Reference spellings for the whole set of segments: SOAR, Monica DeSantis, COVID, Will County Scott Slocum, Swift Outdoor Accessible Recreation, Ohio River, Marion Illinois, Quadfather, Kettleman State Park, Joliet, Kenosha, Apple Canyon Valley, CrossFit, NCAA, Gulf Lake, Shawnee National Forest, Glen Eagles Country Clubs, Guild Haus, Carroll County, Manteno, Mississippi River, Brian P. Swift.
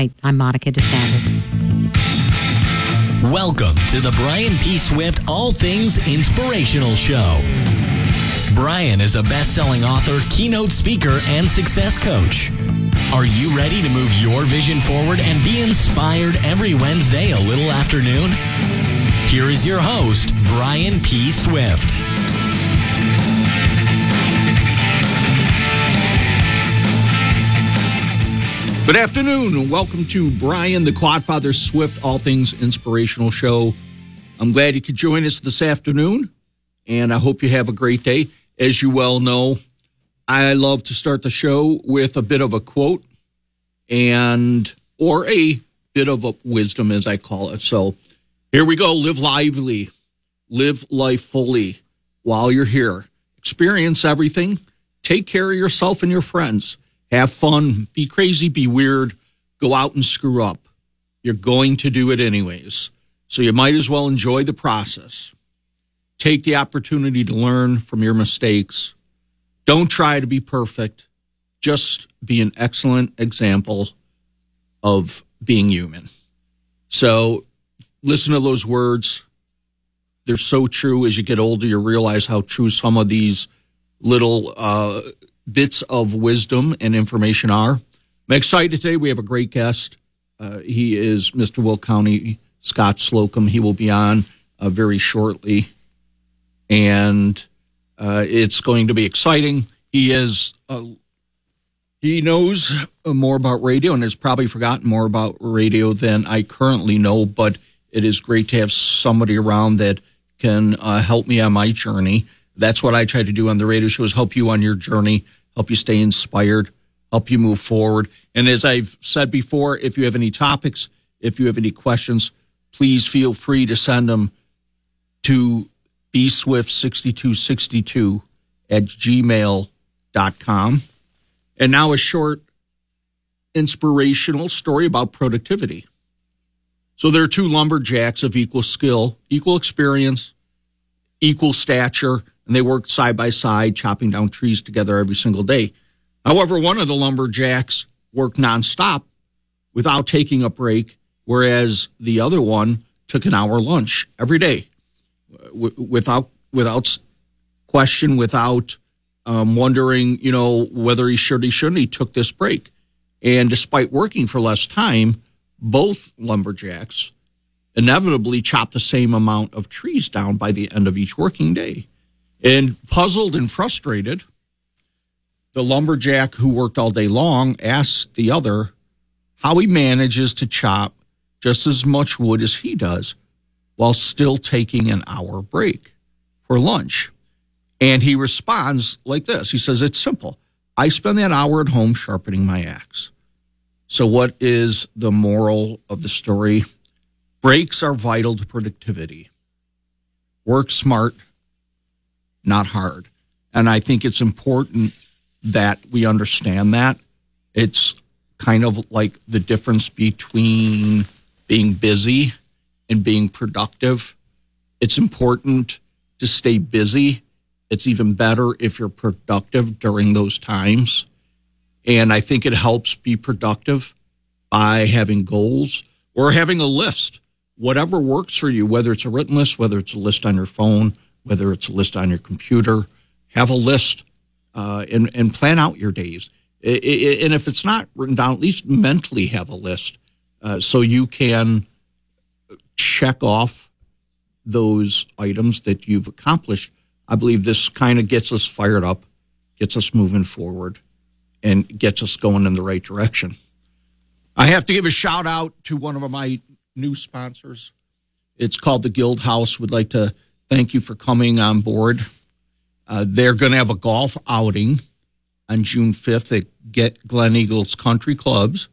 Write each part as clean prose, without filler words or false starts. night. I'm Monica DeSantis. Welcome to the Brian P. Swift All Things Inspirational Show. Brian is a best-selling author, keynote speaker, and success coach. Are you ready to move your vision forward and be inspired every Wednesday a little afternoon? Here is your host, Brian P. Swift. Good afternoon, and welcome to Brian the Quadfather Swift All Things Inspirational Show. I'm glad you could join us this afternoon, and I hope you have a great day. As you well know, I love to start the show with a bit of a quote or a bit of a wisdom, as I call it. So here we go. Live lively. Live life fully while you're here. Experience everything. Take care of yourself and your friends. Have fun. Be crazy. Be weird. Go out and screw up. You're going to do it anyways, so you might as well enjoy the process. Take the opportunity to learn from your mistakes. Don't try to be perfect. Just be an excellent example of being human. So listen to those words. They're so true. As you get older, you realize how true some of these little bits of wisdom and information are. I'm excited today. We have a great guest. He is Mr. Will County Scott Slocum. He will be on very shortly. And it's going to be exciting. He knows more about radio and has probably forgotten more about radio than I currently know, but it is great to have somebody around that can help me on my journey. That's what I try to do on the radio show, is help you on your journey, help you stay inspired, help you move forward. And as I've said before, if you have any topics, if you have any questions, please feel free to send them to bswift6262 at gmail.com. And now a short inspirational story about productivity. So there are two lumberjacks of equal skill, equal experience, equal stature, and they worked side by side, chopping down trees together every single day. However, one of the lumberjacks worked nonstop without taking a break, whereas the other one took an hour lunch every day. Without question, without wondering, whether he should or he shouldn't, he took this break. And despite working for less time, both lumberjacks inevitably chopped the same amount of trees down by the end of each working day. And puzzled and frustrated, the lumberjack who worked all day long asked the other how he manages to chop just as much wood as he does, while still taking an hour break for lunch. And he responds like this. He says, it's simple. I spend that hour at home sharpening my axe. So what is the moral of the story? Breaks are vital to productivity. Work smart, not hard. And I think it's important that we understand that. It's kind of like the difference between being busy and being productive. It's important to stay busy. It's even better if you're productive during those times. And I think it helps be productive by having goals or having a list, whatever works for you, whether it's a written list, whether it's a list on your phone, whether it's a list on your computer. Have a list and plan out your days. And if it's not written down, at least mentally have a list so you can check off those items that you've accomplished. I believe this kind of gets us fired up, gets us moving forward, and gets us going in the right direction. I have to give a shout out to one of my new sponsors. It's called the Guild Haus. Would like to thank you for coming on board. They're going to have a golf outing on June 5th at Glen Eagles Country Clubs.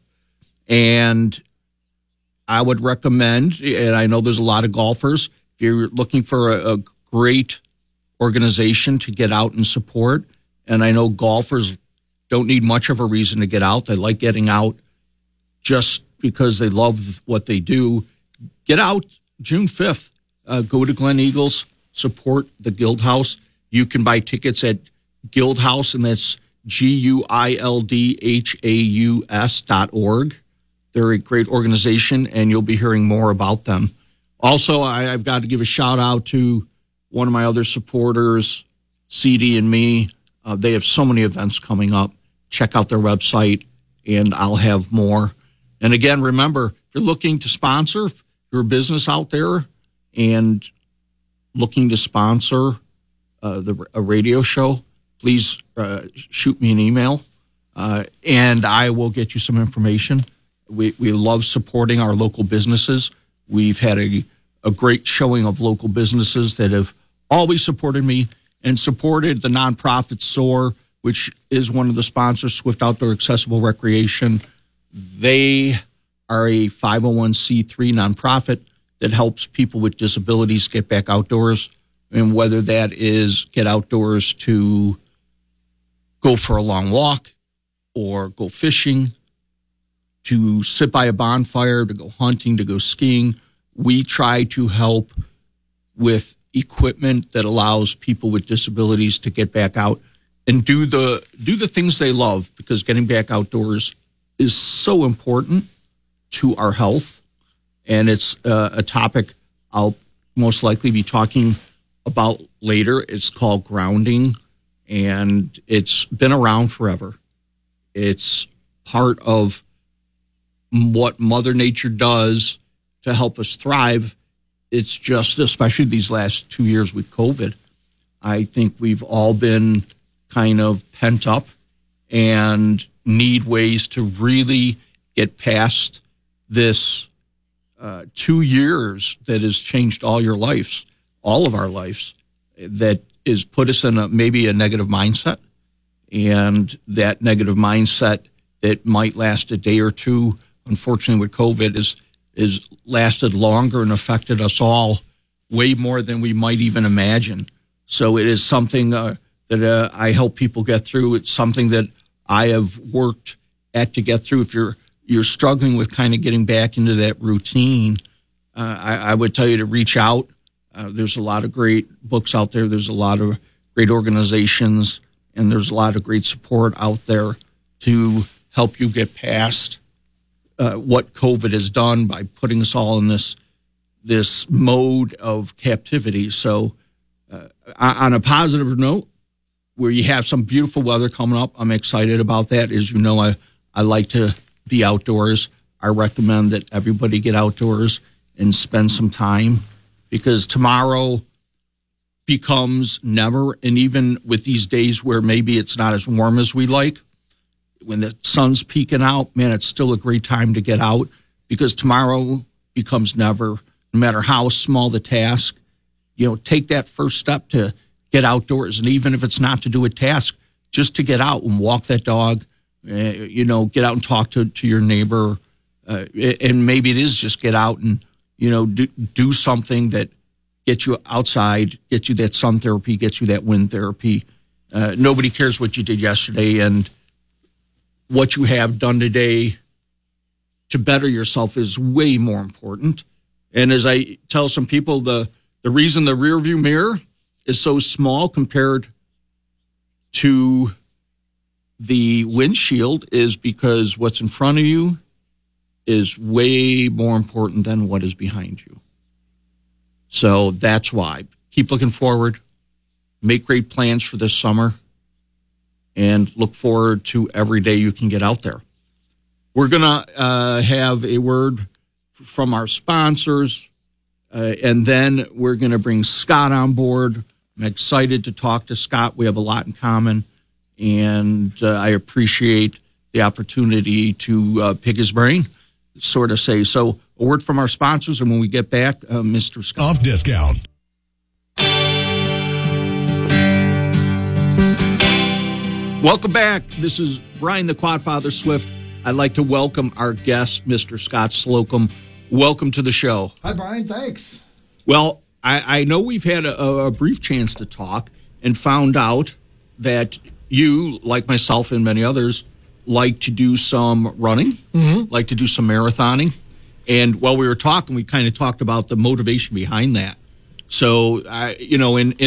And I would recommend, and I know there's a lot of golfers, if you're looking for a great organization to get out and support, and I know golfers don't need much of a reason to get out. They like getting out just because they love what they do. Get out June 5th. Go to Glen Eagles, support the Guild Haus. You can buy tickets at Guild Haus, and that's GUILDHAUS.org. They're a great organization, and you'll be hearing more about them. Also, I've got to give a shout-out to one of my other supporters, CD and me. They have so many events coming up. Check out their website, and I'll have more. And, again, remember, if you're looking to sponsor, if you're a business out there and looking to sponsor a radio show, please shoot me an email, and I will get you some information. We love supporting our local businesses. We've had a great showing of local businesses that have always supported me and supported the nonprofit SOAR, which is one of the sponsors, Swift Outdoor Accessible Recreation. They are a 501c3 nonprofit that helps people with disabilities get back outdoors, and whether that is get outdoors to go for a long walk or go fishing, to sit by a bonfire, to go hunting, to go skiing. We try to help with equipment that allows people with disabilities to get back out and do the things they love, because getting back outdoors is so important to our health. And it's a topic I'll most likely be talking about later. It's called grounding, and it's been around forever. It's part of what Mother Nature does to help us thrive. It's just, especially these last 2 years with COVID, I think we've all been kind of pent up and need ways to really get past this 2 years that has changed all your lives, all of our lives, that is put us in maybe a negative mindset. And that negative mindset that might last a day or two, unfortunately with COVID, is lasted longer and affected us all way more than we might even imagine. So it is something that I help people get through. It's something that I have worked at to get through. If you're struggling with kind of getting back into that routine, I would tell you to reach out. There's a lot of great books out there. There's a lot of great organizations, and there's a lot of great support out there to help you get past what COVID has done by putting us all in this mode of captivity. So on a positive note, where you have some beautiful weather coming up, I'm excited about that. As you know, I like to be outdoors. I recommend that everybody get outdoors and spend some time, because tomorrow becomes never. And even with these days where maybe it's not as warm as we like, when the sun's peeking out, man, it's still a great time to get out, because tomorrow becomes never. No matter how small the task, take that first step to get outdoors. And even if it's not to do a task, just to get out and walk that dog, get out and talk to your neighbor. And maybe it is just get out and, do something that gets you outside, gets you that sun therapy, gets you that wind therapy. Nobody cares what you did yesterday, and what you have done today to better yourself is way more important. And as I tell some people, the reason the rearview mirror is so small compared to the windshield is because what's in front of you is way more important than what is behind you. So that's why. Keep looking forward. Make great plans for this summer, and look forward to every day you can get out there. We're going to have a word from our sponsors, and then we're going to bring Scott on board. I'm excited to talk to Scott. We have a lot in common, and I appreciate the opportunity to pick his brain, sort of say. So a word from our sponsors, and when we get back, Mr. Scott. Off discount. Welcome back. This is Brian the Quadfather Swift. I'd like to welcome our guest, Mr. Scott Slocum. Welcome to the show. Hi, Brian. Thanks. Well, I know we've had a brief chance to talk, and found out that you, like myself and many others, like to do some running, like to do some marathoning. And while we were talking, we kind of talked about the motivation behind that. So, in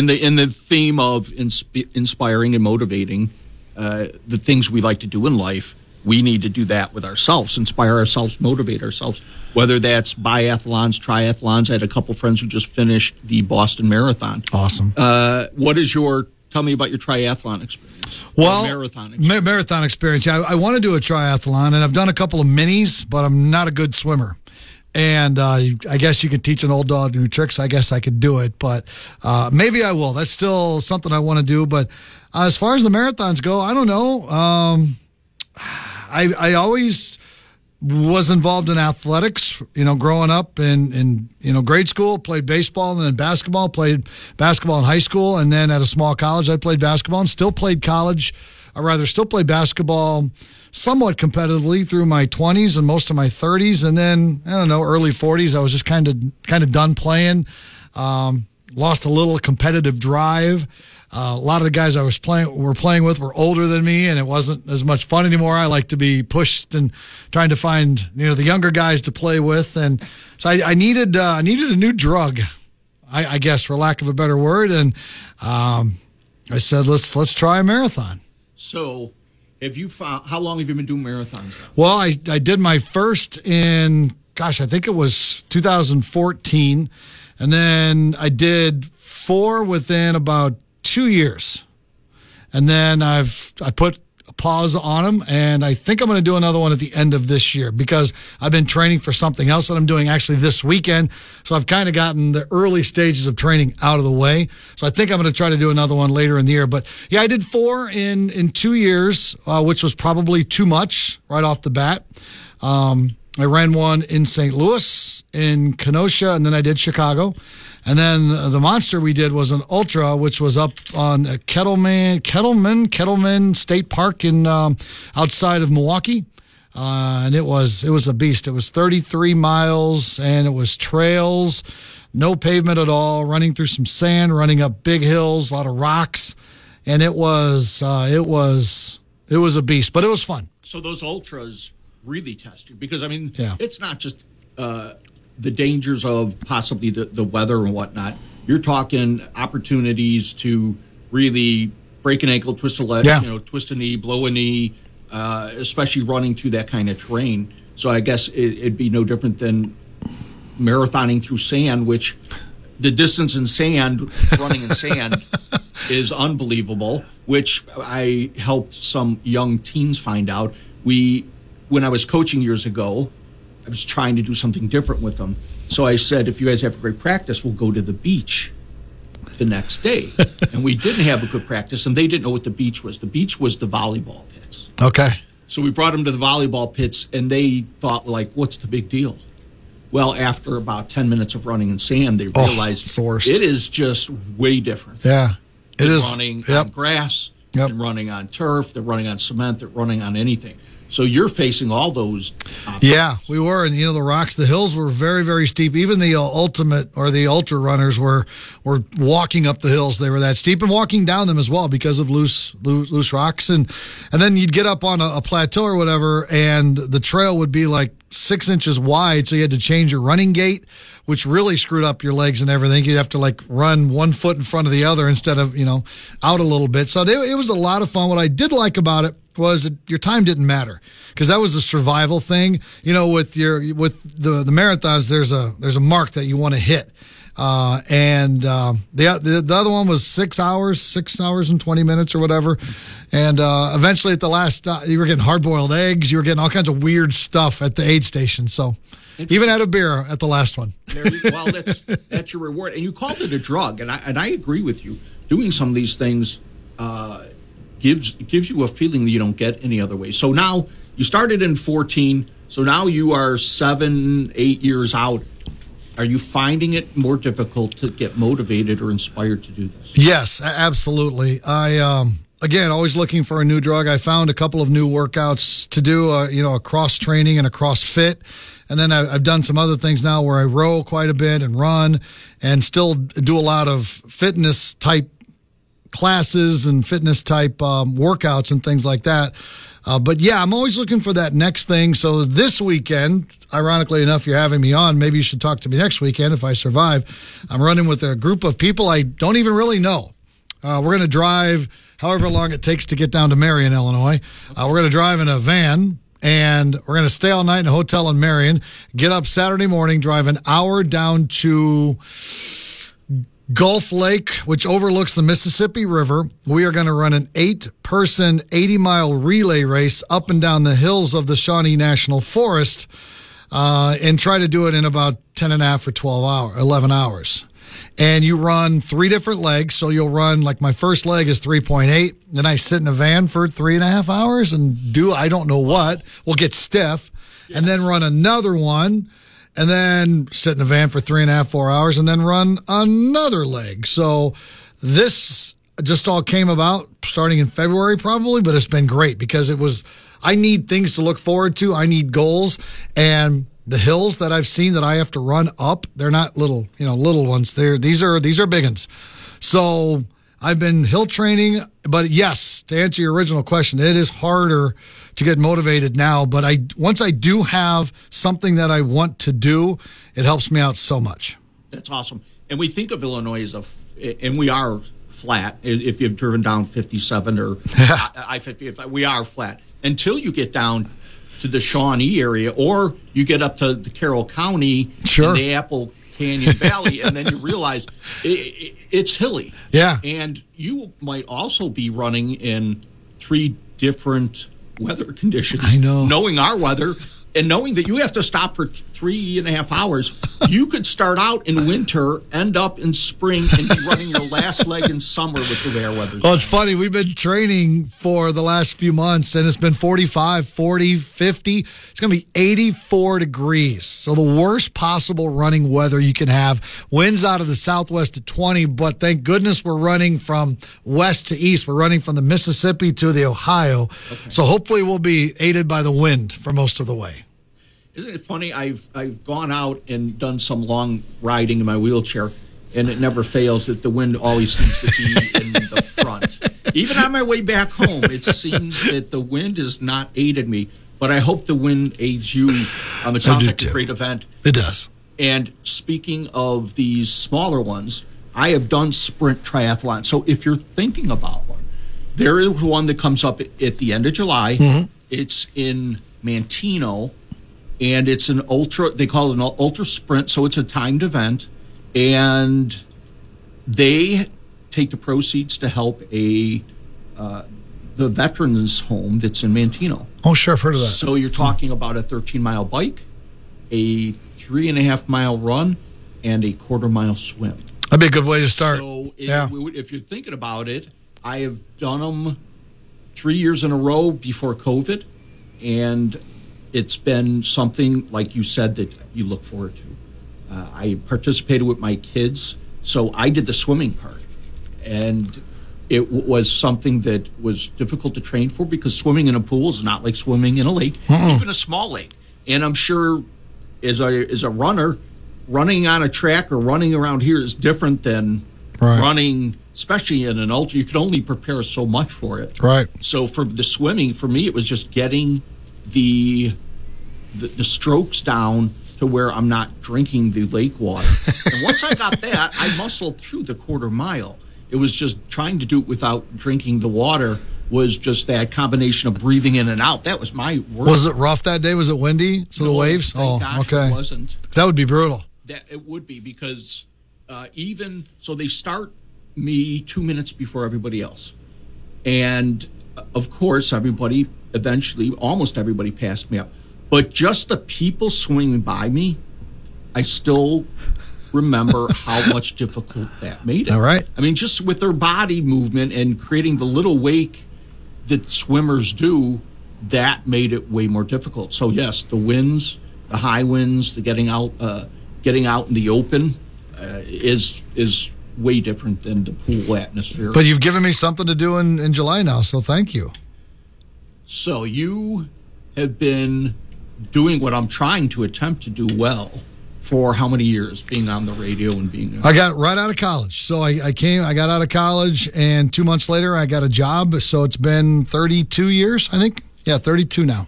the theme of inspiring and motivating, the things we like to do in life, we need to do that with ourselves, inspire ourselves, motivate ourselves, whether that's biathlons, triathlons. I had a couple friends who just finished the Boston Marathon. Awesome. Tell me about your triathlon experience. Well, marathon experience. Marathon experience. I want to do a triathlon, and I've done a couple of minis, but I'm not a good swimmer. And I guess you could teach an old dog new tricks. I guess I could do it, but maybe I will. That's still something I want to do. But as far as the marathons go, I don't know. I always was involved in athletics, growing up in grade school, played baseball and then basketball, played basketball in high school. And then at a small college, I played basketball and still played basketball somewhat competitively through my 20s and most of my 30s. And then, early 40s, I was just kind of done playing, lost a little competitive drive. A lot of the guys I was playing with were older than me, and it wasn't as much fun anymore. I like to be pushed and trying to find the younger guys to play with, and so I needed a new drug, I guess, for lack of a better word. And I said, let's try a marathon. So, how long have you been doing marathons now? Well, I did my first in I think it was 2014, and then I did 4 within about 2 years, and then I put a pause on them, and I think I'm going to do another one at the end of this year because I've been training for something else that I'm doing actually this weekend. So I've kind of gotten the early stages of training out of the way. So I think I'm going to try to do another one later in the year. But yeah, I did 4 in 2 years, which was probably too much right off the bat. I ran one in St. Louis, in Kenosha, and then I did Chicago. And then the monster we did was an ultra, which was up on Kettleman State Park in outside of Milwaukee. And it was a beast. It was 33 miles, and it was trails, no pavement at all, running through some sand, running up big hills, a lot of rocks. And it was a beast, but it was fun. So those ultras really test you, because it's not just the dangers of possibly the weather and whatnot. You're talking opportunities to really break an ankle, twist a leg, twist a knee, blow a knee, especially running through that kind of terrain. So I guess it'd be no different than marathoning through sand, which the distance in sand, running in sand, is unbelievable, which I helped some young teens find out. When I was coaching years ago, I was trying to do something different with them. So I said, if you guys have a great practice, we'll go to the beach the next day. And we didn't have a good practice, and they didn't know what the beach was. The beach was the volleyball pits. Okay. So we brought them to the volleyball pits, and they thought, what's the big deal? Well, after about 10 minutes of running in sand, they realized it is just way different. Yeah, it is. Running on grass, and running on turf, they're running on cement, they're running on anything. So you're facing all those options. Yeah, we were. And, the rocks, the hills were very, very steep. Even the ultra runners were walking up the hills. They were that steep, and walking down them as well because of loose rocks. And then you'd get up on a plateau or whatever, and the trail would be 6 inches wide, so you had to change your running gait, which really screwed up your legs and everything. You'd have to run one foot in front of the other instead of, out a little bit. So it was a lot of fun. What I did like about it was that your time didn't matter, because that was a survival thing. With the marathons, there's a mark that you want to hit. The other one was 6 hours and 20 minutes or whatever. And eventually at the last, you were getting hard-boiled eggs. You were getting all kinds of weird stuff at the aid station. So even had a beer at the last one. That's your reward. And you called it a drug, and I agree with you. Doing some of these things gives you a feeling that you don't get any other way. So now you started in 14, so now you are 7-8 years out. Are you finding it more difficult to get motivated or inspired to do this? Yes, absolutely. I again, always looking for a new drug. I found a couple of new workouts to do, a cross training and a CrossFit. And then I've done some other things now where I row quite a bit and run, and still do a lot of fitness type classes and fitness type workouts and things like that. I'm always looking for that next thing. So this weekend, ironically enough, you're having me on. Maybe you should talk to me next weekend if I survive. I'm running with a group of people I don't even really know. We're going to drive however long it takes to get down to Marion, Illinois. We're going to drive in a van, and we're going to stay all night in a hotel in Marion, get up Saturday morning, drive an hour down to Gulf Lake, which overlooks the Mississippi River. We are going to run an 8-person, 80-mile relay race up and down the hills of the Shawnee National Forest, and try to do it in about 10 and a half or 11 hours. And you run three different legs. So you'll run, like my first leg is 3.8. Then I sit in a van for 3.5 hours and do, I don't know what, we'll get stiff. Yes. And then run another one. And then sit in a van for 3.5, 4 hours and then run another leg. So this just all came about starting in February probably, but it's been great because it was, I need things to look forward to. I need goals. And the hills that I've seen that I have to run up, they're not little, you know, little ones. These are big ones. So I've been hill training, but yes, to answer your original question, it is harder to get motivated now, but once I do have something that I want to do, it helps me out so much. That's awesome. And we think of Illinois as and we are flat. If you've driven down 57 or I-50, we are flat until you get down to the Shawnee area or you get up to the Carroll County, sure, and the Apple Canyon Valley, and then you realize it's hilly. Yeah. And you might also be running in three different weather conditions. I know. Knowing our weather and knowing that you have to stop for 3.5 hours, you could start out in winter, end up in spring, and be running your last leg in summer with the way our weather's. Well, it's funny. We've been training for the last few months, and it's been 45, 40, 50. It's going to be 84 degrees. So the worst possible running weather you can have. Winds out of the southwest at 20, but thank goodness we're running from west to east. We're running from the Mississippi to the Ohio. Okay. So hopefully we'll be aided by the wind for most of the way. Isn't it funny? I've gone out and done some long riding in my wheelchair, and it never fails that the wind always seems to be in the front. Even on my way back home, it seems that the wind has not aided me, but I hope the wind aids you. It sounds like a great event. It does. And speaking of these smaller ones, I have done sprint triathlons. So if you're thinking about one, there is one that comes up at the end of July. Mm-hmm. It's in Manteno. And it's an ultra, they call it an ultra sprint, so it's a timed event. And they take the proceeds to help the veterans home that's in Manteno. Oh, sure, I've heard of that. So you're talking about a 13-mile bike, a 3.5-mile run, and a quarter-mile swim. That'd be a good way to start. So if you're thinking about it, I have done them 3 years in a row before COVID, and it's been something, like you said, that you look forward to. I participated with my kids, so I did the swimming part. And it was something that was difficult to train for because swimming in a pool is not like swimming in a lake, even a small lake. And I'm sure as a runner, running on a track or running around here is different than running, especially in an ultra. You can only prepare so much for it. Right. So for the swimming, for me, it was just getting the strokes down to where I'm not drinking the lake water. And once I got that, I muscled through the quarter mile. It was just trying to do it without drinking the water was just that combination of breathing in and out. That was my work. Was it rough that day? Was it windy? So no, the waves? Okay. It wasn't. That would be brutal. It would be because so they start me 2 minutes before everybody else. And, of course, everybody eventually, almost everybody passed me up. But just the people swinging by me, I still remember how much difficult that made it. All right. I mean, just with their body movement and creating the little wake that swimmers do, that made it way more difficult. So, yes, the winds, the high winds, the getting out in the open is way different than the pool atmosphere. But you've given me something to do in July now, so thank you. So you have been doing what I'm trying to attempt to do well for how many years, being on the radio and being... I got right out of college. So I got out of college, and 2 months later I got a job. So it's been 32 years, I think. Yeah, 32 now.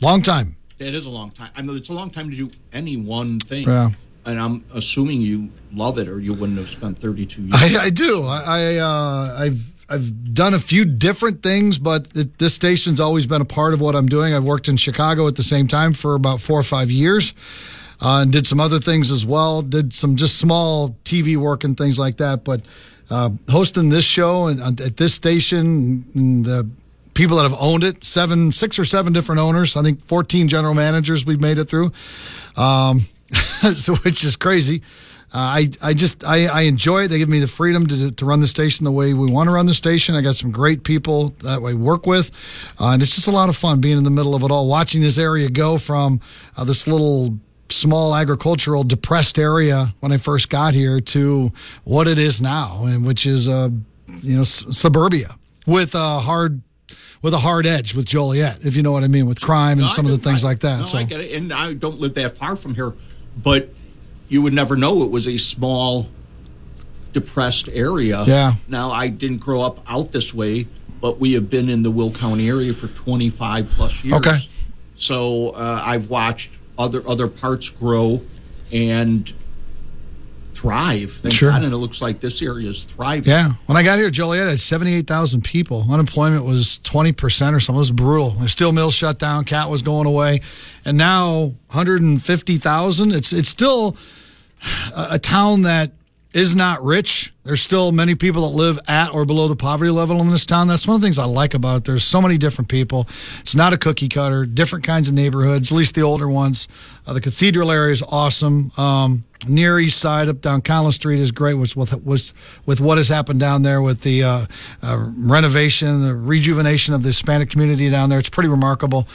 Long time. That is a long time. I mean, it's a long time to do any one thing. Yeah. And I'm assuming you love it or you wouldn't have spent 32 years. I do. I've I've done a few different things, but this station's always been a part of what I'm doing. I've worked in Chicago at the same time for about 4 or 5 years, and did some other things as well. Did some just small TV work and things like that. But hosting this show and at this station, and the people that have owned it, 6 or 7 different owners, I think 14 general managers we've made it through, so which is crazy. I enjoy it. They give me the freedom to run the station the way we want to run the station. I got some great people that I work with, and it's just a lot of fun being in the middle of it all, watching this area go from this little small agricultural depressed area when I first got here to what it is now, and which is suburbia with a hard edge with Joliet, if you know what I mean, with crime and some of the things like that. I get it, and I don't live that far from here, but you would never know it was a small, depressed area. Yeah. Now, I didn't grow up out this way, but we have been in the Will County area for 25-plus years. Okay. So I've watched other parts grow and thrive. Thank God, and it looks like this area is thriving. Yeah. When I got here, Joliet had 78,000 people. Unemployment was 20% or something. It was brutal. The steel mills shut down. Cat was going away. And now 150,000. It's still a town that is not rich. There's still many people that live at or below the poverty level in this town. That's one of the things I like about it. There's so many different people. It's not a cookie cutter, different kinds of neighborhoods, at least the older ones. The cathedral area is awesome. Near East Side up down Collins Street is great with what has happened down there with the renovation, the rejuvenation of the Hispanic community down there. It's pretty remarkable.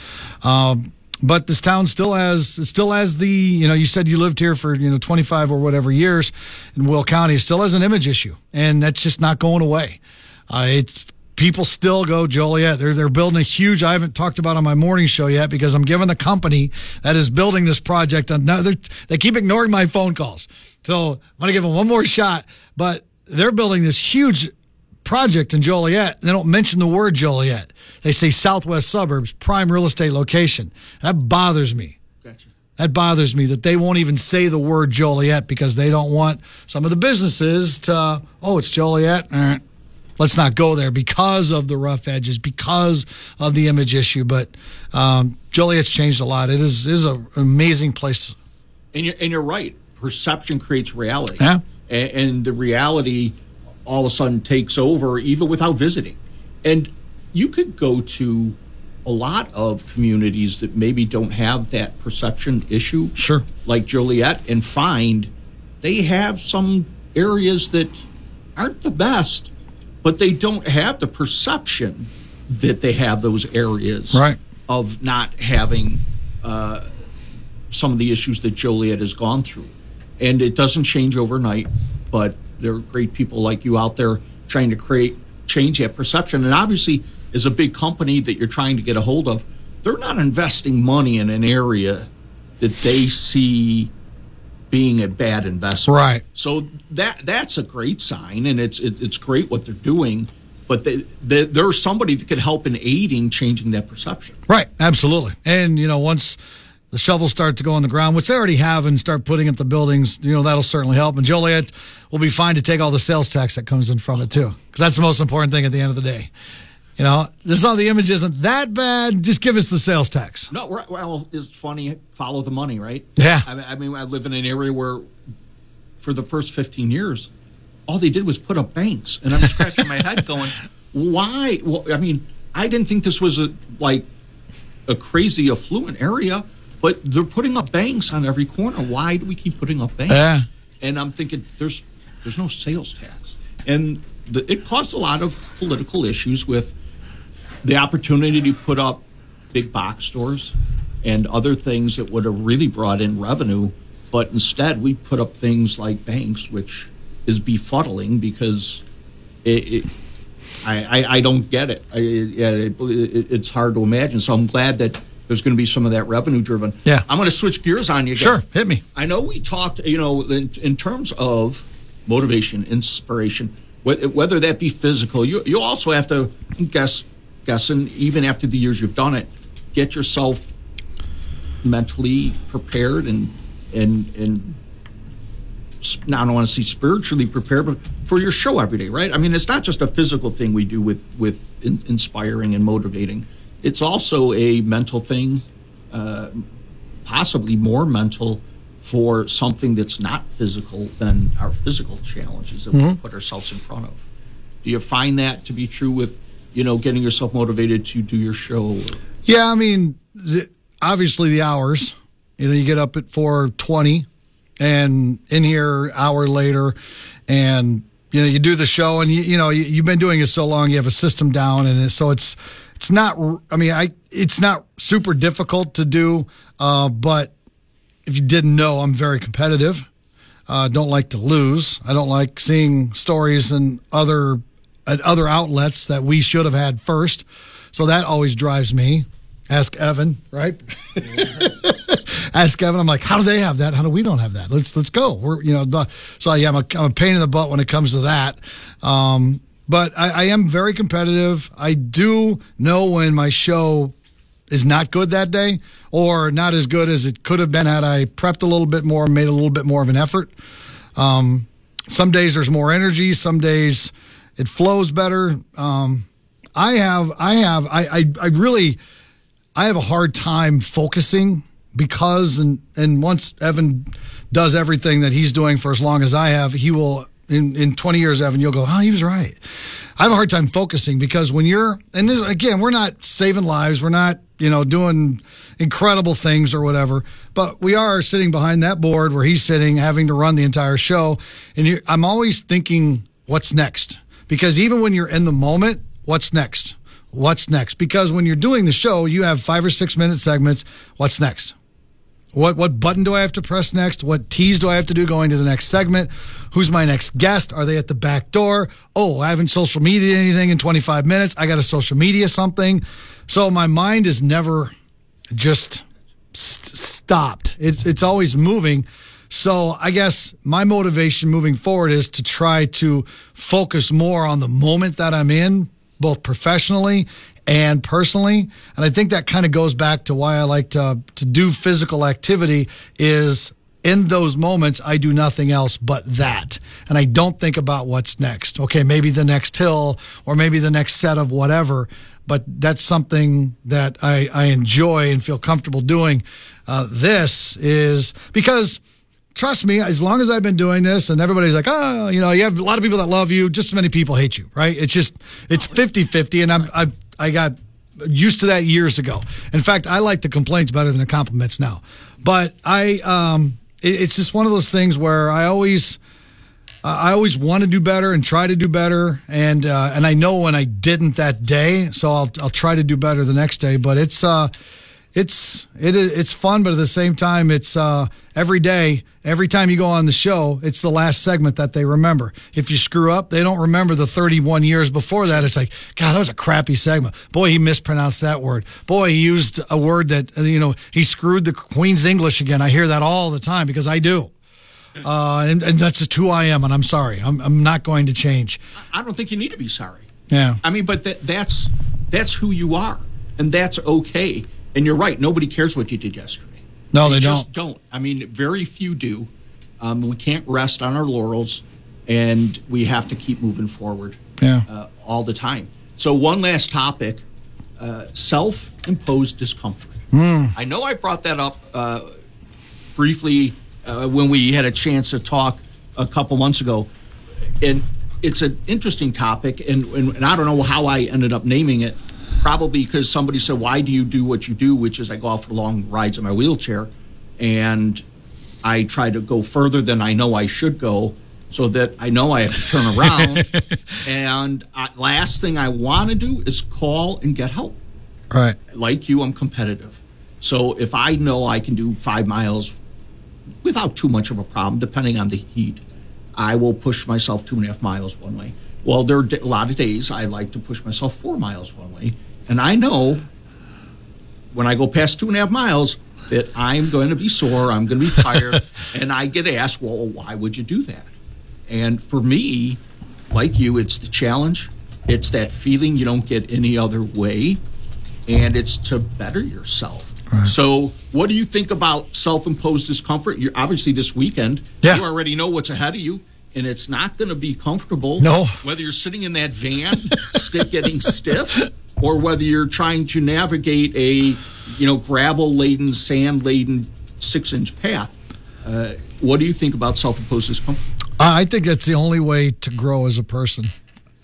But this town still has the, you said you lived here for, 25 or whatever years in Will County. It still has an image issue, and that's just not going away. People still go Joliet. They're building a huge, I haven't talked about on my morning show yet because I'm giving the company that is building this project another. They keep ignoring my phone calls. So I'm going to give them one more shot, but they're building this huge project in Joliet. They don't mention the word Joliet. They say southwest suburbs, prime real estate location. That bothers me. Gotcha. That bothers me that they won't even say the word Joliet because they don't want some of the businesses to, oh, it's Joliet. All right. Let's not go there because of the rough edges, because of the image issue. But Joliet's changed a lot. It is an amazing place. And you're right. Perception creates reality. Yeah. And the reality all of a sudden takes over even without visiting. And you could go to a lot of communities that maybe don't have that perception issue, sure, like Joliet, and find they have some areas that aren't the best, but they don't have the perception that they have those areas, right, of not having some of the issues that Joliet has gone through. And it doesn't change overnight, but there are great people like you out there trying to change that perception. And obviously, as a big company that you're trying to get a hold of, they're not investing money in an area that they see being a bad investment. Right. So that's a great sign, and it's great what they're doing. But there's somebody that could help in aiding changing that perception. Right. Absolutely. And once the shovels start to go on the ground, which they already have, and start putting up the buildings, that'll certainly help. And Joliet will be fine to take all the sales tax that comes in from it, too, because that's the most important thing at the end of the day. This all the image isn't that bad. Just give us the sales tax. No, well, it's funny. Follow the money, right? Yeah. I mean, I live in an area where for the first 15 years, all they did was put up banks. And I'm scratching my head going, why? Well, I mean, I didn't think this was a crazy affluent area. But they're putting up banks on every corner. Why do we keep putting up banks? Yeah. And I'm thinking there's no sales tax. And it caused a lot of political issues with the opportunity to put up big box stores and other things that would have really brought in revenue. But instead, we put up things like banks, which is befuddling because I don't get it. It's hard to imagine. So I'm glad that there's going to be some of that revenue driven. Yeah. I'm going to switch gears on you guys. Sure, hit me. I know we talked, in terms of motivation, inspiration, whether that be physical. You also have to, guessing, even after the years you've done it, get yourself mentally prepared and I don't want to see spiritually prepared, but for your show every day, right? I mean, it's not just a physical thing we do with inspiring and motivating. It's also a mental thing, possibly more mental for something that's not physical than our physical challenges that we put ourselves in front of. Do you find that to be true with, you know, getting yourself motivated to do your show? Yeah, I mean, obviously the hours. You know, you get up at 4:20 and in here an hour later, and, you know, you do the show, and, you know, you've been doing it so long, you have a system down, and so it's not, I mean, it's not super difficult to do, but if you didn't know, I'm very competitive. Don't like to lose. I don't like seeing stories and other outlets that we should have had first. So that always drives me. Ask Evan, right? Ask Evan. I'm like, how do they have that? How do we don't have that? Let's go. We're, you know, so yeah, I'm a pain in the butt when it comes to that. But I am very competitive. I do know when my show is not good that day, or not as good as it could have been had I prepped a little bit more, made a little bit more of an effort. Some days there's more energy. Some days it flows better. I have a hard time focusing because, and once Evan does everything that he's doing for as long as I have, he will, in 20 years, Evan, you'll go, oh, he was right. I have a hard time focusing because when you're, and this, again, we're not saving lives. We're not, you know, doing incredible things or whatever, but we are sitting behind that board where he's sitting, having to run the entire show. And I'm always thinking, what's next? Because even when you're in the moment, what's next? What's next? Because when you're doing the show, you have 5 or 6 minute segments. What's next? What button do I have to press next? What tease do I have to do going to the next segment? Who's my next guest? Are they at the back door? Oh, I haven't social media anything in 25 minutes. I got to social media something. So my mind is never just stopped. It's always moving. So I guess my motivation moving forward is to try to focus more on the moment that I'm in, both professionally and personally. And I think that kind of goes back to why I like to do physical activity is in those moments, I do nothing else but that. And I don't think about what's next. Okay, maybe the next hill or maybe the next set of whatever. But that's something that I enjoy and feel comfortable doing. This is because... Trust me, as long as I've been doing this and everybody's like, oh, you know, you have a lot of people that love you, just as many people hate you, right? It's just, it's 50-50, and I got used to that years ago. In fact, I like the complaints better than the compliments now. But it's just one of those things where I always want to do better and try to do better, and I know when I didn't that day, so I'll try to do better the next day. But it's fun, but at the same time, it's every day, every time you go on the show, it's the last segment that they remember. If you screw up, they don't remember the 31 years before that. It's like, God, that was a crappy segment. Boy, he mispronounced that word. Boy, he used a word that, you know, he screwed the Queen's English again. I hear that all the time because I do. And that's just who I am, and I'm sorry. I'm not going to change. I don't think you need to be sorry. Yeah. I mean, but that's who you are, and that's okay. And you're right. Nobody cares what you did yesterday. No, they don't. Just don't. I mean, very few do. We can't rest on our laurels, and we have to keep moving forward all the time. So one last topic, self-imposed discomfort. I know I brought that up briefly when we had a chance to talk a couple months ago. And it's an interesting topic, and I don't know how I ended up naming it. Probably because somebody said, why do you do what you do? Which is I go out for long rides in my wheelchair, and I try to go further than I know I should go so that I know I have to turn around. And last thing I want to do is call and get help. All right. Like you, I'm competitive. So if I know I can do 5 miles without too much of a problem, depending on the heat, I will push myself 2.5 miles one way. Well, there are a lot of days I like to push myself 4 miles one way. And I know when I go past 2.5 miles that I'm going to be sore, I'm going to be tired, and I get asked, well, why would you do that? And for me, like you, it's the challenge. It's that feeling you don't get any other way, and it's to better yourself. Right. So what do you think about self-imposed discomfort? You're obviously this weekend, you already know what's ahead of you, and it's not going to be comfortable. No. Whether you're sitting in that van, getting stiff, or whether you're trying to navigate a, you know, gravel-laden, sand-laden, six-inch path. What do you think about self-imposed discomfort? I think that's the only way to grow as a person.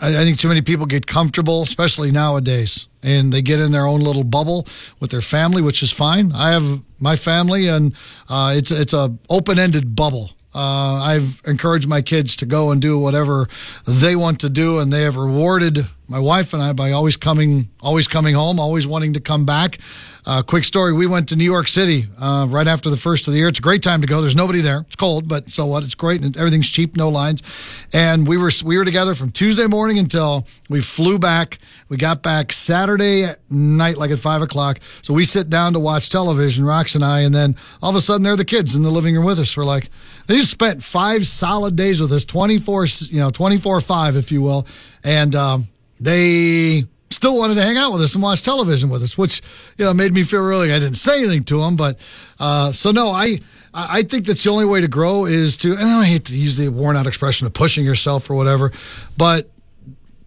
I think too many people get comfortable, especially nowadays, and they get in their own little bubble with their family, which is fine. I have my family, and it's a open-ended bubble. I've encouraged my kids to go and do whatever they want to do, and they have rewarded my wife and I by always coming home, always wanting to come back. Quick story, we went to New York City right after the first of the year. It's a great time to go. There's nobody there. It's cold, but so what? It's great, and everything's cheap, no lines. And we were together from Tuesday morning until we flew back. We got back Saturday night, like at 5 o'clock. So we sit down to watch television, Rox and I, and then all of a sudden there are the kids in the living room with us. We're like, they just spent 5 solid days with us, 24-5, if you will, and they still wanted to hang out with us and watch television with us, which, you know, made me feel really good. I didn't say anything to them, but so I think that's the only way to grow is to, and I hate to use the worn out expression of pushing yourself or whatever, but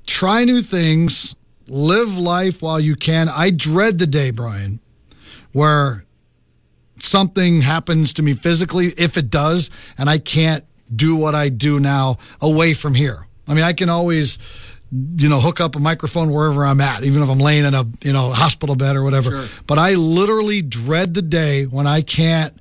try new things, live life while you can. I dread the day, Brian, where something happens to me physically, if it does, and I can't do what I do now away from here. I mean, I can always, you know, hook up a microphone wherever I'm at, even if I'm laying in a, you know, hospital bed or whatever. Sure. But I literally dread the day when I can't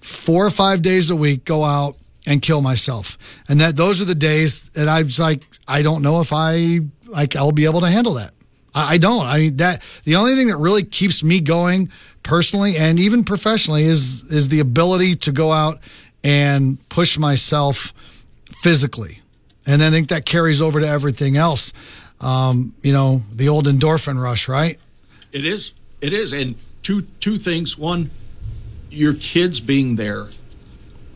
4 or 5 days a week go out and kill myself. And that those are the days that I was like, I don't know if I'll be able to handle that. I don't. I mean, that the only thing that really keeps me going personally and even professionally is the ability to go out and push myself physically. And I think that carries over to everything else. You know, the old endorphin rush, right? It is. It is. And two things. One, your kids being there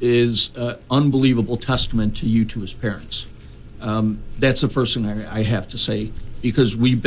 is an unbelievable testament to you two as parents. That's the first thing I have to say, because I've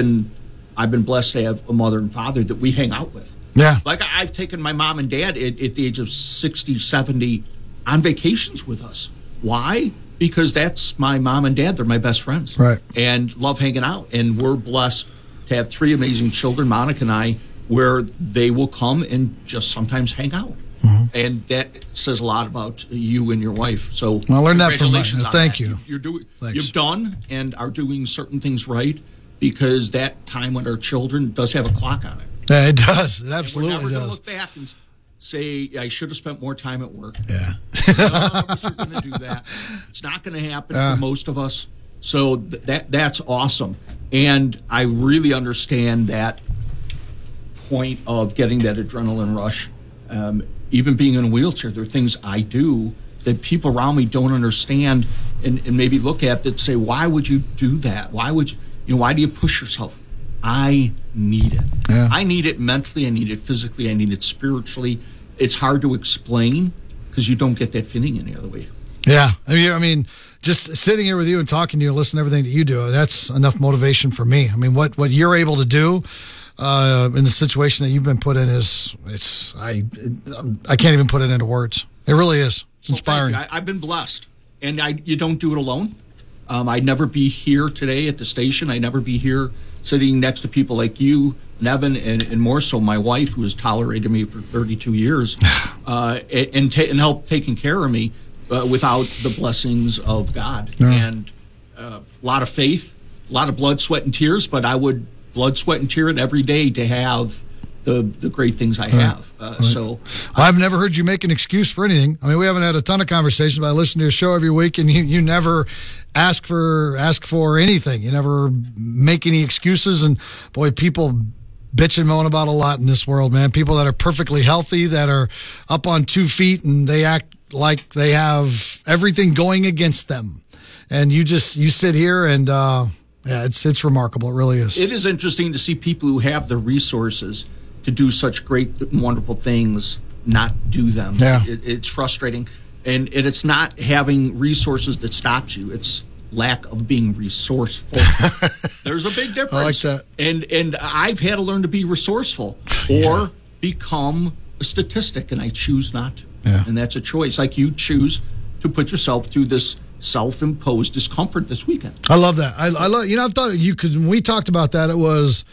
been blessed to have a mother and father that we hang out with. Yeah. Like I've taken my mom and dad at the age of 60, 70 on vacations with us. Why? Because that's my mom and dad. They're my best friends. Right. And love hanging out. And we're blessed to have 3 amazing children, Monica and I, where they will come and just sometimes hang out. Mm-hmm. And that says a lot about you and your wife. So I learned that from my thank you. You've done and are doing certain things right, because that time with our children does have a clock on it. Yeah, it does. It absolutely does. We're never going to look back and say, I should have spent more time at work. Yeah. None of us are going to do that. It's not going to happen for most of us. So that's awesome. And I really understand that point of getting that adrenaline rush. Even being in a wheelchair, there are things I do that people around me don't understand and maybe look at that say, why would you do that? Why would you, why do you push yourself? I need it. Yeah. I need it mentally. I need it physically. I need it spiritually. It's hard to explain because you don't get that feeling any other way. Yeah. I mean, just sitting here with you and talking to you and listening to everything that you do, that's enough motivation for me. I mean, what you're able to do in the situation that you've been put in I can't even put it into words. It really is. It's inspiring. Well, I've been blessed. And you don't do it alone. I'd never be here today at the station. I'd never be here sitting next to people like you, Nevin, and more so my wife, who has tolerated me for 32 years and helped taking care of me without the blessings of God. Yeah. And a lot of faith, a lot of blood, sweat, and tears, but I would blood, sweat, and tear it every day to have the great things I have. So I've never heard you make an excuse for anything. I mean, we haven't had a ton of conversations, but I listen to your show every week, and you never ask for anything. You never make any excuses. And boy, people bitch and moan about a lot in this world, man. People that are perfectly healthy, that are up on 2 feet, and they act like they have everything going against them. And you sit here and it's remarkable. It really is. It is interesting to see people who have the resources to do such great and wonderful things, not do them. Yeah. It's frustrating. And it's not having resources that stops you. It's lack of being resourceful. There's a big difference. I like that. And I've had to learn to be resourceful or become a statistic, and I choose not to. Yeah. And that's a choice. Like you choose to put yourself through this self-imposed discomfort this weekend. I love that. I love, you know, I thought you could, when we talked about that, it was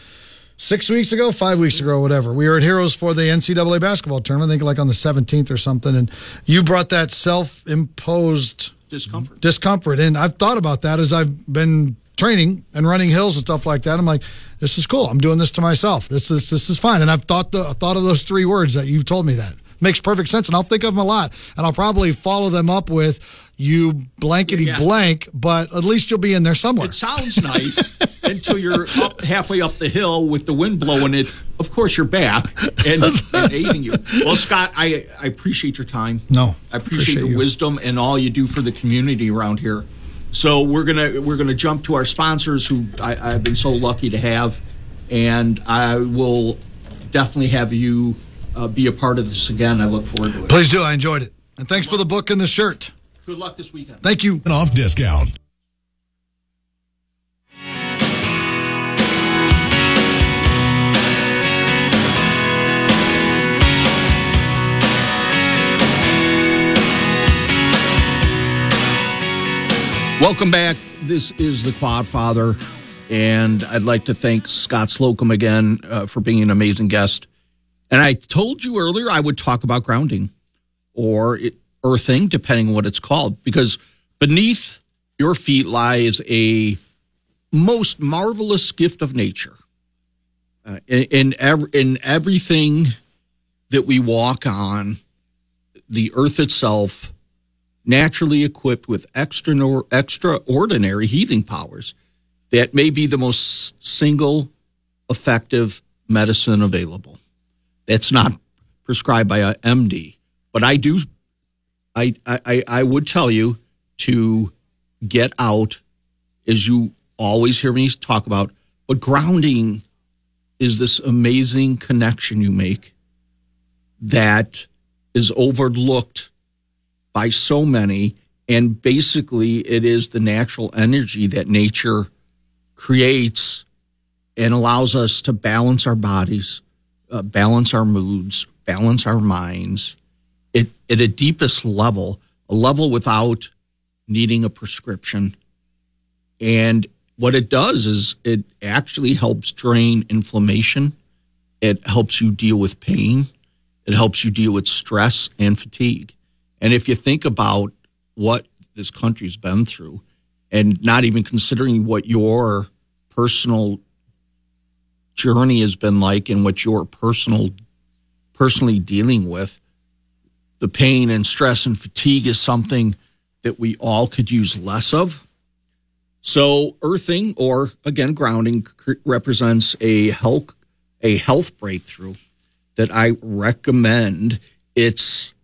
6 weeks ago, 5 weeks ago, whatever. We were at Heroes for the NCAA basketball tournament, I think like on the 17th or something, and you brought that self-imposed discomfort. And I've thought about that as I've been training and running hills and stuff like that. I'm like, this is cool. I'm doing this to myself. This is fine. And I've thought of those three words that you've told me that. Makes perfect sense, and I'll think of them a lot, and I'll probably follow them up with you blankety blank, but at least you'll be in there somewhere. It sounds nice until you're up halfway up the hill with the wind blowing it. Of course, you're back and aiding you. Well, Scott, I appreciate your time. No, I appreciate your wisdom and all you do for the community around here. So we're gonna jump to our sponsors, who I've been so lucky to have, and I will definitely have you be a part of this again. I look forward to it. Please do. I enjoyed it, and thanks for the book and the shirt. Good luck this weekend. Thank you. An off discount. Welcome back. This is the Quad Father, and I'd like to thank Scott Slocum again for being an amazing guest. And I told you earlier I would talk about grounding or earthing, depending on what it's called, because beneath your feet lies a most marvelous gift of nature. In everything that we walk on, the earth itself, naturally equipped with extraordinary healing powers that may be the most single effective medicine available. That's not prescribed by an MD, but I would tell you to get out, as you always hear me talk about, but grounding is this amazing connection you make that is overlooked by so many, and basically it is the natural energy that nature creates and allows us to balance our bodies, balance our moods, balance our minds at a deepest level, a level without needing a prescription. And what it does is it actually helps drain inflammation. It helps you deal with pain. It helps you deal with stress and fatigue. And if you think about what this country's been through, and not even considering what your personal journey has been like and what you're personally dealing with, the pain and stress and fatigue is something that we all could use less of. So earthing, or again grounding, represents a health breakthrough that I recommend. It's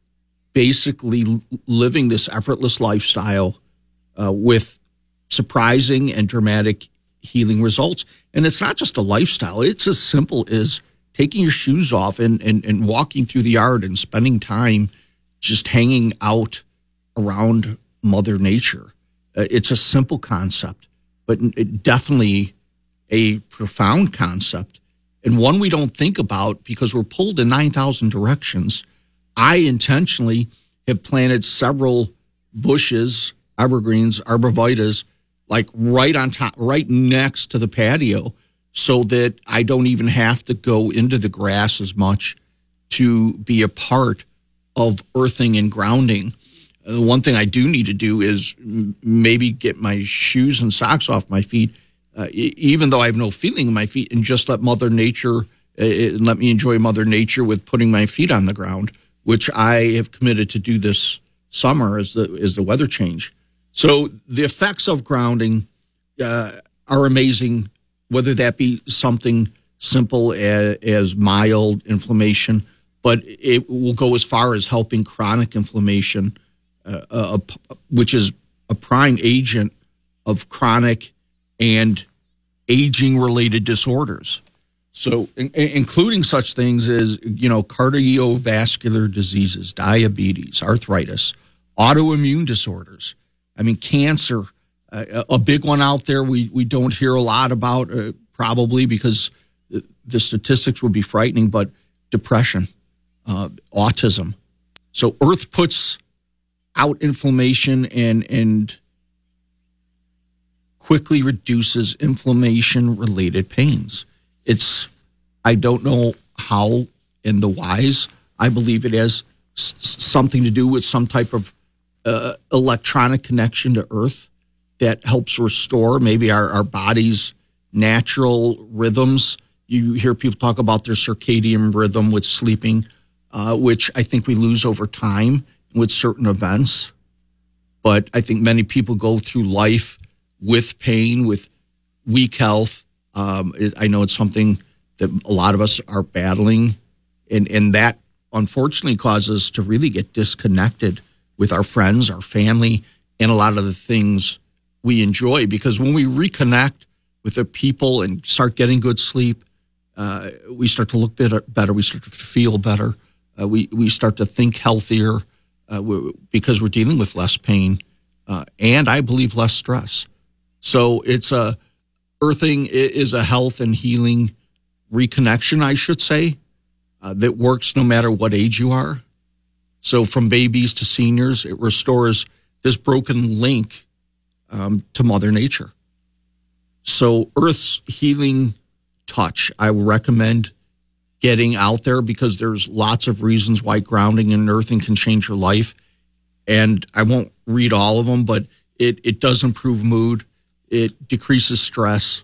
basically living this effortless lifestyle with surprising and dramatic healing results. And it's not just a lifestyle. It's as simple as taking your shoes off and walking through the yard and spending time just hanging out around Mother Nature. It's a simple concept, but it definitely a profound concept, and one we don't think about because we're pulled in 9,000 directions. I intentionally have planted several bushes, evergreens, arborvitas, like right on top, right next to the patio, so that I don't even have to go into the grass as much to be a part of earthing and grounding. The one thing I do need to do is maybe get my shoes and socks off my feet, even though I have no feeling in my feet, and just let Mother Nature, let me enjoy Mother Nature with putting my feet on the ground, which I have committed to do this summer as the weather change. So the effects of grounding are amazing, whether that be something simple as mild inflammation, but it will go as far as helping chronic inflammation, which is a prime agent of chronic and aging-related disorders. So including such things as, you know, cardiovascular diseases, diabetes, arthritis, autoimmune disorders. I mean, cancer, a big one out there we don't hear a lot about, probably because the statistics would be frightening, but depression, autism. So Earth puts out inflammation and quickly reduces inflammation-related pains. It's, I don't know how and the whys. I believe it has something to do with some type of electronic connection to Earth that helps restore maybe our body's natural rhythms. You hear people talk about their circadian rhythm with sleeping, which I think we lose over time with certain events. But I think many people go through life with pain, with weak health. I know it's something that a lot of us are battling, and that unfortunately causes us to really get disconnected with our friends, our family, and a lot of the things we enjoy. Because when we reconnect with the people and start getting good sleep, we start to look better. We start to feel better. We start to think healthier because we're dealing with less pain and I believe less stress. So it's earthing is a health and healing reconnection, I should say, that works no matter what age you are. So from babies to seniors, it restores this broken link to Mother Nature. So Earth's healing touch, I would recommend getting out there because there's lots of reasons why grounding and earthing can change your life. And I won't read all of them, but it does improve mood. It decreases stress.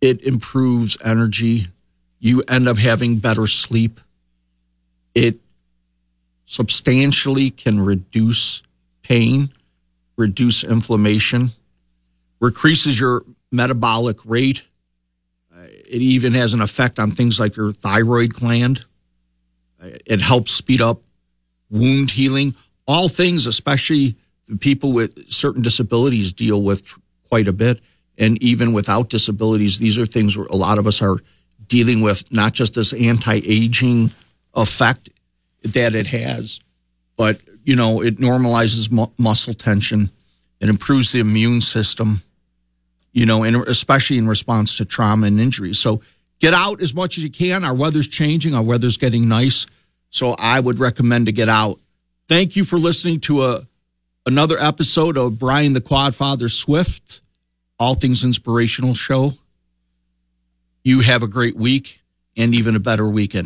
It improves energy. You end up having better sleep. It substantially can reduce pain, reduce inflammation, increases your metabolic rate. It even has an effect on things like your thyroid gland. It helps speed up wound healing. All things, especially people with certain disabilities, deal with quite a bit. And even without disabilities, these are things where a lot of us are dealing with, not just this anti-aging effect that it has, but, you know, it normalizes muscle tension. It improves the immune system, you know, and especially in response to trauma and injuries. So get out as much as you can. Our weather's changing. Our weather's getting nice. So I would recommend to get out. Thank you for listening to another episode of Brian the Quadfather Swift, All Things Inspirational Show. You have a great week and even a better weekend.